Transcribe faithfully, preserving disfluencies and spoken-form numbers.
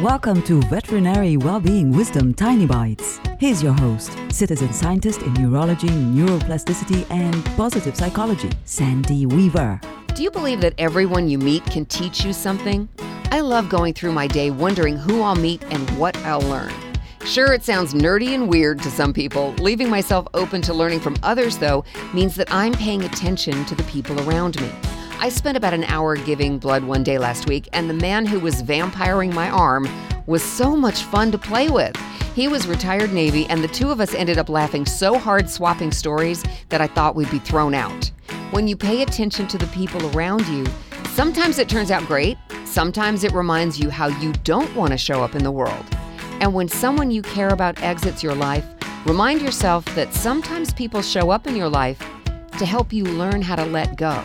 Welcome to Veterinary Wellbeing Wisdom Tiny Bites. Here's your host, citizen scientist in neurology, neuroplasticity, and positive psychology, Sandy Weaver. Do you believe that everyone you meet can teach you something? I love going through my day wondering who I'll meet and what I'll learn. Sure, it sounds nerdy and weird to some people. Leaving myself open to learning from others, though, means that I'm paying attention to the people around me. I spent about an hour giving blood one day last week, and the man who was vampiring my arm was so much fun to play with. He was retired Navy, and the two of us ended up laughing so hard swapping stories that I thought we'd be thrown out. When you pay attention to the people around you, sometimes it turns out great, sometimes it reminds you how you don't want to show up in the world. And when someone you care about exits your life, remind yourself that sometimes people show up in your life to help you learn how to let go.